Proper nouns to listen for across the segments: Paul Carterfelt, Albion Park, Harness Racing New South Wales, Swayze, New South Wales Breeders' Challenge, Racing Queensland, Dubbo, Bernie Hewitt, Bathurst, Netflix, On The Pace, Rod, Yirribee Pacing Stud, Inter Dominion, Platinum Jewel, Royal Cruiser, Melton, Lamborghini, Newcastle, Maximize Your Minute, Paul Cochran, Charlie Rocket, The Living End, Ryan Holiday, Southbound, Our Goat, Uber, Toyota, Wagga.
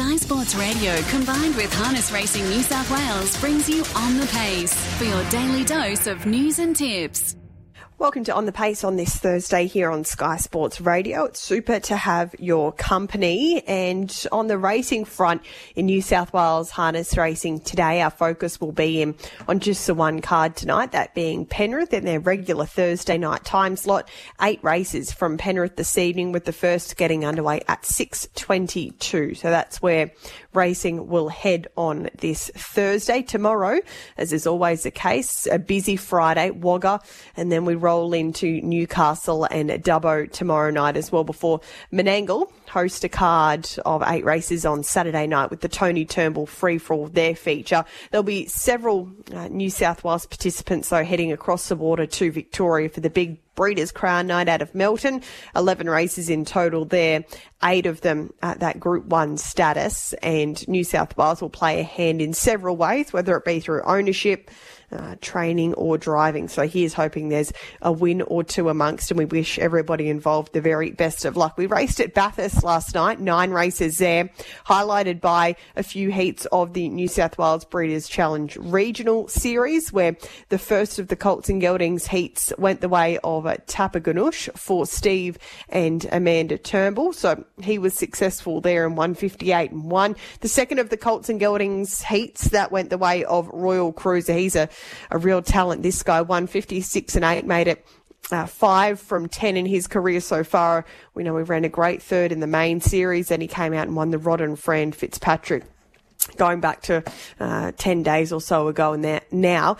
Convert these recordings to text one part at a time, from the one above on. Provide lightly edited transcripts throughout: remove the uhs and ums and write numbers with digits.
Sky Sports Radio combined with Harness Racing New South Wales brings you On The Pace for your daily dose of news and tips. Welcome to On The Pace on this Thursday here on Sky Sports Radio. It's super to have your company. And on the racing front in New South Wales harness racing today, our focus will be on just the one card tonight, that being Penrith in their regular Thursday night time slot. 8 races from Penrith this evening, with the first getting underway at 6:22. So that's where racing will head on this Thursday. Tomorrow, as is always the case, a busy Friday, Wagga, and then we roll into Newcastle and Dubbo tomorrow night as well, before Menangle host a card of 8 races on Saturday night with the Tony Turnbull free-for-all, their feature. There'll be several New South Wales participants, though, heading across the water to Victoria for the big Breeders' Crown night out of Melton. 11 races in total there, 8 of them at that Group 1 status, and New South Wales will play a hand in several ways, whether it be through ownership, training or driving. So here's hoping there's a win or two amongst, and we wish everybody involved the very best of luck. We raced at Bathurst last night, 9 races there, highlighted by a few heats of the New South Wales Breeders' Challenge Regional Series, where the first of the Colts and Geldings heats went the way of Tapaganush for Steve and Amanda Turnbull. So he was successful there in 158 and 1. The second of the Colts and Geldings heats, that went the way of Royal Cruiser. He's a real talent, this guy. 156 and 8, made it 5 from 10 in his career so far. We know he ran a great third in the main series, and he came out and won the Rodden Friend Fitzpatrick, going back to 10 days or so ago. And now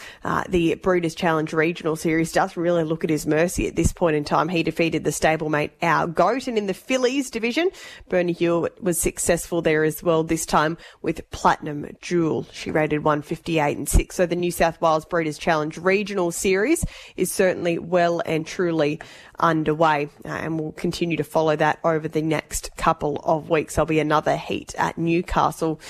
the Breeders' Challenge Regional Series does really look at his mercy at this point in time. He defeated the stablemate Our Goat. And in the fillies division, Bernie Hewitt was successful there as well, this time with Platinum Jewel. She rated 158 and 6. So the New South Wales Breeders' Challenge Regional Series is certainly well and truly underway, and we'll continue to follow that over the next couple of weeks. There'll be another heat at Newcastle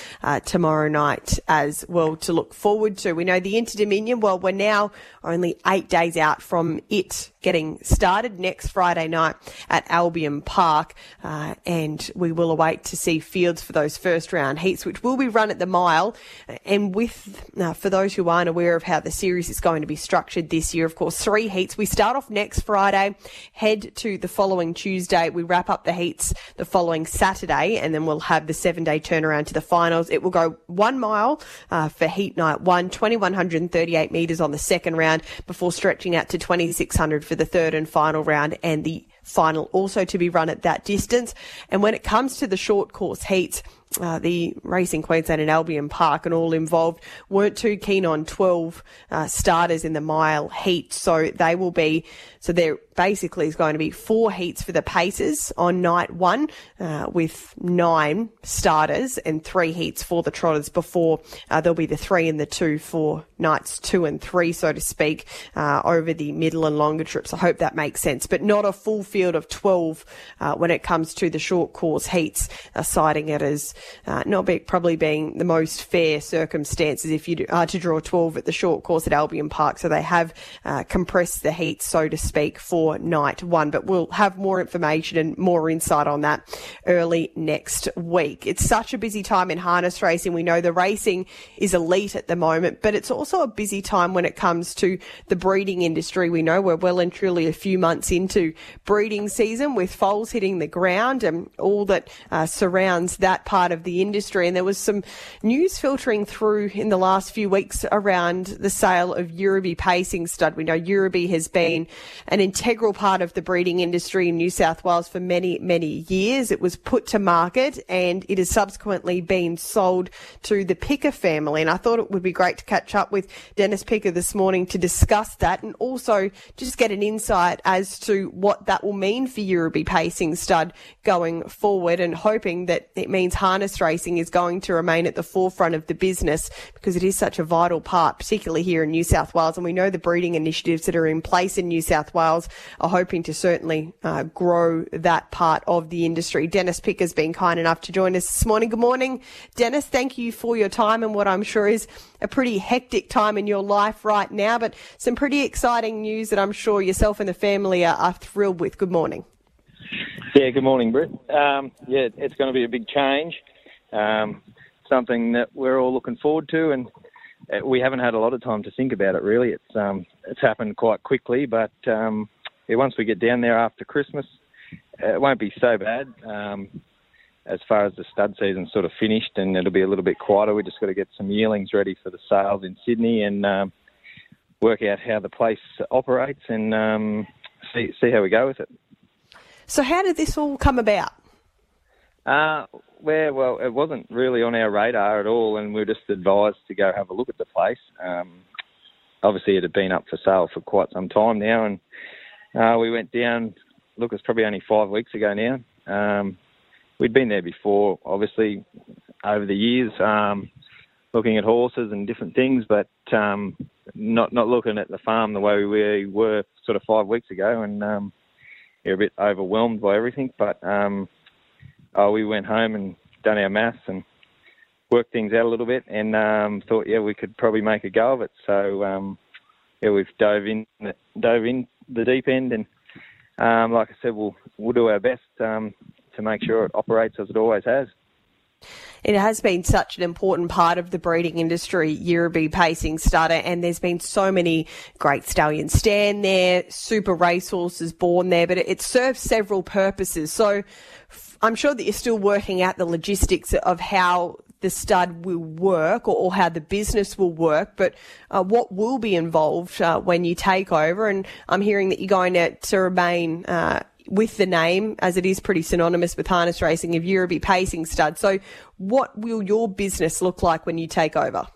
tomorrow night as well to look forward to. We know the Inter Dominion, well, we're now only 8 days out from it getting started next Friday night at Albion Park, and we will await to see fields for those first round heats, which will be run at the mile. And with for those who aren't aware of how the series is going to be structured this year, of course, 3 heats. We start off next Friday, head to the following Tuesday. We wrap up the heats the following Saturday, and then we'll have the 7-day turnaround to the finals. It will go 1 mile for heat night 1, 2,138 metres on the second round, before stretching out to 2,600 for the third and final round, and the final also to be run at that distance. And when it comes to the short course heats, the Racing Queensland and Albion Park and all involved weren't too keen on 12 starters in the mile heat. So there basically is going to be 4 heats for the Pacers on night 1, with 9 starters, and 3 heats for the Trotters before there'll be the 3 and the 2 for nights 2 and 3, so to speak, over the middle and longer trips. I hope that makes sense. But not a full field of 12 when it comes to the short course heats, citing it as probably being the most fair circumstances if you are to draw 12 at the short course at Albion Park. So they have compressed the heat, so to speak, for night 1. But we'll have more information and more insight on that early next week. It's such a busy time in harness racing. We know the racing is elite at the moment, but it's also a busy time when it comes to the breeding industry. We know we're well and truly a few months into breeding season, with foals hitting the ground and all that surrounds that part of the industry. And there was some news filtering through in the last few weeks around the sale of Yirribee Pacing Stud. We know Yorubi has been an integral part of the breeding industry in New South Wales for many, many years. It was put to market, and it has subsequently been sold to the Picker family. And I thought it would be great to catch up with Dennis Picker this morning to discuss that, and also just get an insight as to what that will mean for Yirribee Pacing Stud going forward, and hoping that it means harness racing is going to remain at the forefront of the business, because it is such a vital part, particularly here in New South Wales. And we know the breeding initiatives that are in place in New South Wales are hoping to certainly grow that part of the industry. Dennis Picker's been kind enough to join us this morning. Good morning, Dennis. Thank you for your time and what I'm sure is a pretty hectic time in your life right now, but some pretty exciting news that I'm sure yourself and the family are thrilled with. Good morning. Yeah, good morning, Brett. It's going to be a big change. Something that we're all looking forward to, and we haven't had a lot of time to think about it, really. It's happened quite quickly, but once we get down there after Christmas, it won't be so bad as far as the stud season's sort of finished, and it'll be a little bit quieter. We just got to get some yearlings ready for the sales in Sydney and work out how the place operates and see how we go with it. So how did this all come about? Well, it wasn't really on our radar at all, and we were just advised to go have a look at the place. Obviously, it had been up for sale for quite some time now, and we went down, look, it's probably only 5 weeks ago now. We'd been there before, obviously, over the years, looking at horses and different things, but not looking at the farm the way we were sort of 5 weeks ago, and we were a bit overwhelmed by everything, but... we went home and done our maths and worked things out a little bit, and thought, we could probably make a go of it. So, we've dove in the deep end, and like I said, we'll do our best to make sure it operates as it always has. It has been such an important part of the breeding industry, Yirribee Pacing Stud, and there's been so many great stallions stand there, super racehorses born there, but it serves several purposes. So I'm sure that you're still working out the logistics of how the stud will work or how the business will work, but what will be involved when you take over? And I'm hearing that you're going to remain... with the name, as it is pretty synonymous with harness racing, of Yirribee Pacing Stud. So what will your business look like when you take over?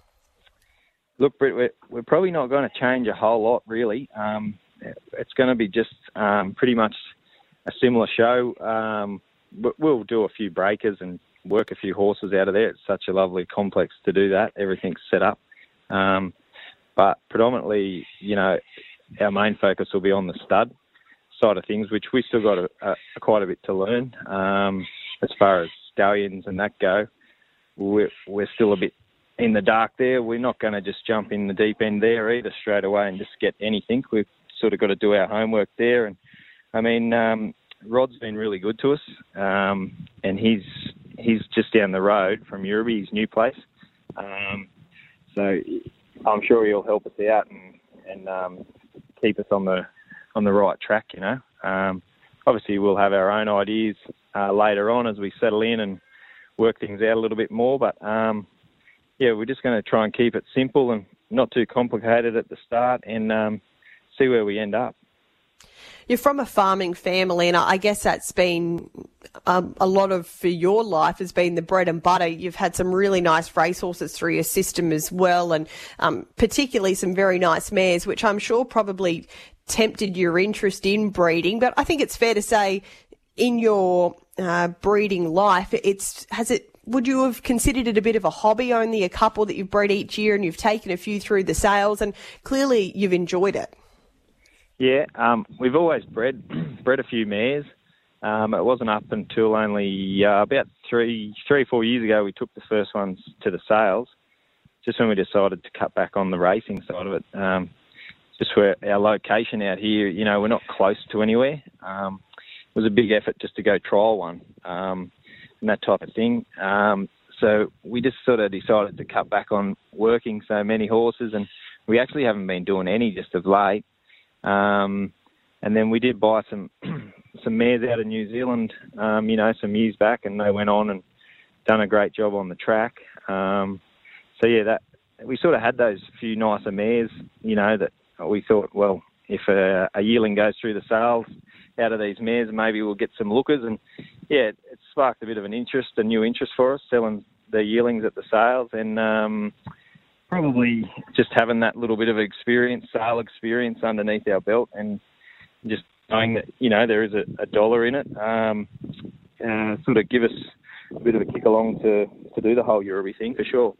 Look, Britt, we're probably not going to change a whole lot, really. It's going to be just pretty much a similar show. We'll do a few breakers and work a few horses out of there. It's such a lovely complex to do that. Everything's set up. But predominantly, our main focus will be on the stud side of things, which we still got quite a bit to learn as far as stallions and that go. We're still a bit in the dark there. We're not going to just jump in the deep end there either straight away and just get anything. We've sort of got to do our homework there. And I mean, Rod's been really good to us, and he's just down the road from Yorubi, his new place. So I'm sure he'll help us out and keep us on the right track, Obviously, we'll have our own ideas later on as we settle in and work things out a little bit more. But, we're just going to try and keep it simple and not too complicated at the start and see where we end up. You're from a farming family, and I guess that's been a lot of, for your life, has been the bread and butter. You've had some really nice racehorses through your system as well, and particularly some very nice mares, which I'm sure probably tempted your interest in breeding. But I think it's fair to say in your breeding life, would you have considered it a bit of a hobby, only a couple that you've bred each year and you've taken a few through the sales, and clearly you've enjoyed it? Yeah, we've always bred a few mares. It wasn't up until only about three, 4 years ago we took the first ones to the sales, just when we decided to cut back on the racing side of it. Just where our location out here, we're not close to anywhere. It was a big effort just to go trial one and that type of thing. So we just sort of decided to cut back on working so many horses, and we actually haven't been doing any just of late. And then we did buy some mares out of New Zealand, some years back, and they went on and done a great job on the track. We sort of had those few nicer mares, that we thought, well, if a yearling goes through the sales out of these mares, maybe we'll get some lookers. And yeah, it sparked a bit of an interest, a new interest for us, selling the yearlings at the sales, and probably just having that little bit of sale experience underneath our belt, and just knowing that, there is a dollar in it, sort of give us a bit of a kick along to do the whole Yorubi thing for sure.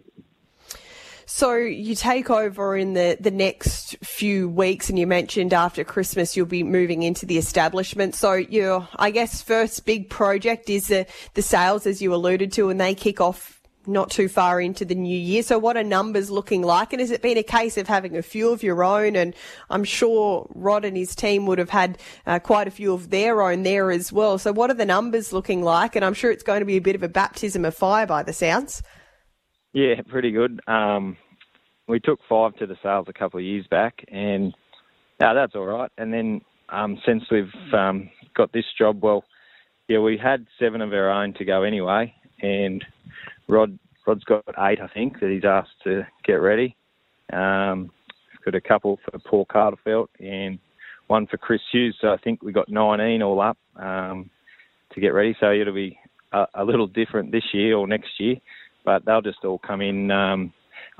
So you take over in the next few weeks, and you mentioned after Christmas you'll be moving into the establishment. So your, I guess, first big project is the sales, as you alluded to, and they kick off not too far into the new year. So what are numbers looking like? And has it been a case of having a few of your own? And I'm sure Rod and his team would have had quite a few of their own there as well. So what are the numbers looking like? And I'm sure it's going to be a bit of a baptism of fire by the sounds. Yeah, pretty good. We took 5 to the sales a couple of years back, and that's all right. And then since we've got this job, we had 7 of our own to go anyway, and Rod's got 8, I think, that he's asked to get ready. We've got a couple for Paul Carterfelt and one for Chris Hughes, so I think we got 19 all up to get ready. So it'll be a little different this year or next year, but they'll just all come in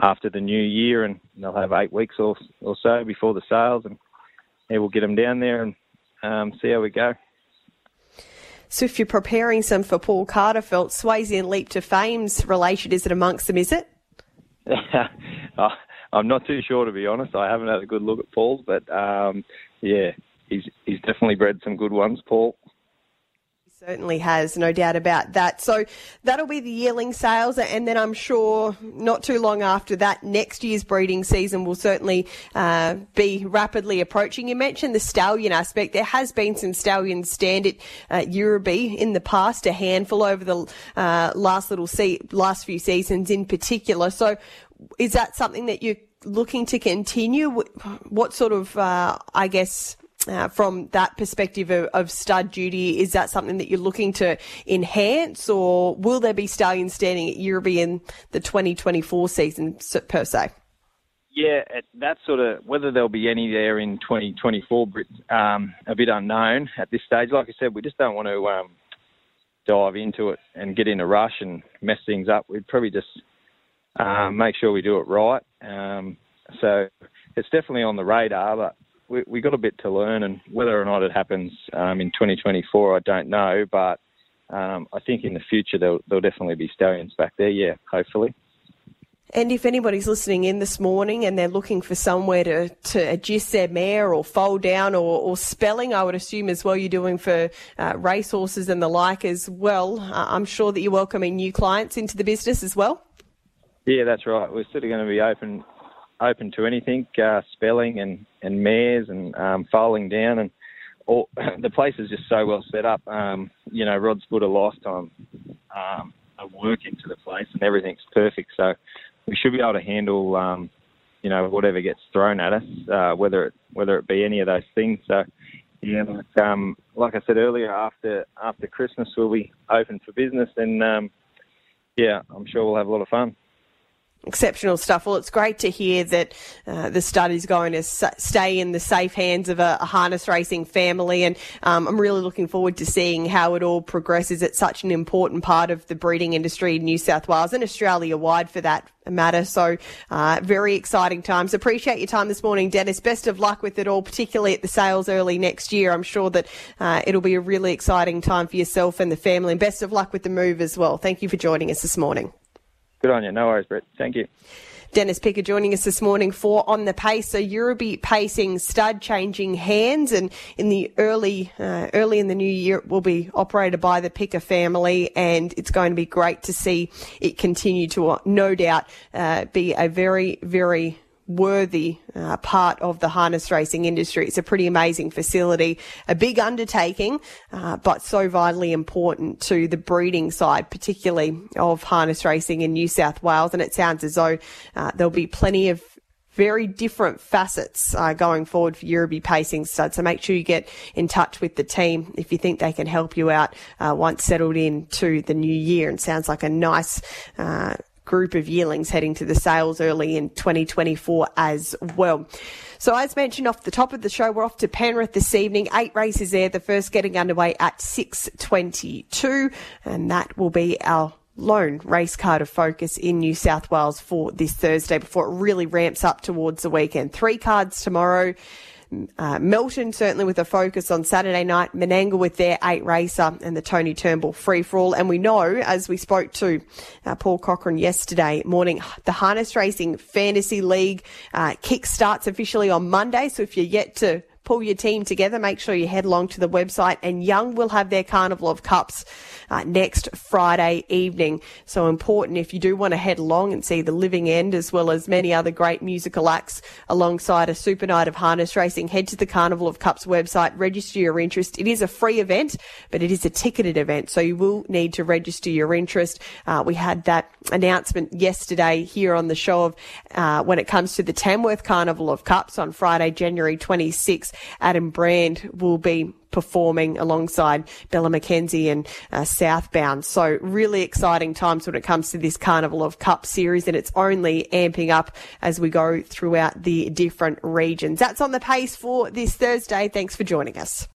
after the new year, and they'll have 8 weeks or so before the sales, and we'll get them down there and see how we go. So if you're preparing some for Paul Carterfelt, Swayze and Leap to Fame's relation, is it amongst them, is it? I'm not too sure, to be honest. I haven't had a good look at Paul's, but he's definitely bred some good ones, Paul. Certainly has, no doubt about that. So that'll be the yearling sales, and then I'm sure not too long after that, next year's breeding season will certainly be rapidly approaching. You mentioned the stallion aspect. There has been some stallions stand at Yorubi in the past, a handful over the last few seasons in particular. So is that something that you're looking to continue? What sort of, from that perspective of stud duty, is that something that you're looking to enhance, or will there be stallions standing at Yirribee in the 2024 season per se? Yeah, that sort of, whether there'll be any there in 2024, a bit unknown at this stage. Like I said, we just don't want to dive into it and get in a rush and mess things up. We'd probably just make sure we do it right. So it's definitely on the radar, but we got a bit to learn, and whether or not it happens in 2024, I don't know. But I think in the future there'll definitely be stallions back there, yeah, hopefully. And if anybody's listening in this morning and they're looking for somewhere to adjust their mare or foal down or spelling, I would assume as well you're doing for racehorses and the like as well. I'm sure that you're welcoming new clients into the business as well. Yeah, that's right. We're sort of going to be open to anything, spelling and mares and foaling down, and all, the place is just so well set up. Rod's put a lifetime of work into the place, and everything's perfect. So we should be able to handle, whatever gets thrown at us, whether it be any of those things. So yeah, like I said earlier, after Christmas we'll be open for business, and I'm sure we'll have a lot of fun. Exceptional stuff. Well, it's great to hear that the stud is going to stay in the safe hands of a harness racing family, and I'm really looking forward to seeing how it all progresses. It's such an important part of the breeding industry in New South Wales and Australia-wide for that matter. So very exciting times. Appreciate your time this morning, Dennis. Best of luck with it all, particularly at the sales early next year. I'm sure that it'll be a really exciting time for yourself and the family, and best of luck with the move as well. Thank you for joining us this morning. Good on you. No worries, Brett. Thank you. Dennis Picker joining us this morning for On The Pace. So Yirribee Pacing Stud changing hands, and in the early in the new year it will be operated by the Picker family, and it's going to be great to see it continue to, no doubt, be a very, very worthy part of the harness racing industry. It's a pretty amazing facility, a big undertaking, but so vitally important to the breeding side, particularly of harness racing in New South Wales. And it sounds as though there'll be plenty of very different facets going forward for Yirribee Pacing Stud. So make sure you get in touch with the team if you think they can help you out once settled into the new year. And sounds like a nice group of yearlings heading to the sales early in 2024 as well. So as mentioned off the top of the show, we're off to Penrith this evening. 8 races there, the first getting underway at 6:22, and that will be our lone race car to focus in New South Wales for this Thursday before it really ramps up towards the weekend. 3 cards tomorrow. Melton certainly with a focus on Saturday night, Menangle with their 8 racer, and the Tony Turnbull free-for-all. And we know, as we spoke to Paul Cochran yesterday morning, the Harness Racing Fantasy League kick starts officially on Monday. So if you're yet to pull your team together, make sure you head along to the website. And Young will have their Carnival of Cups next Friday evening. So important if you do want to head along and see the living end, as well as many other great musical acts alongside a super night of harness racing. Head to the Carnival of Cups website, register your interest. It is a free event, but it is a ticketed event, so you will need to register your interest. We had that announcement yesterday here on the show of when it comes to the Tamworth Carnival of Cups on Friday, January 26th. Adam Brand will be performing alongside Bella McKenzie and Southbound. So really exciting times when it comes to this Carnival of Cup series, and it's only amping up as we go throughout the different regions. That's On The Pace for this Thursday. Thanks for joining us.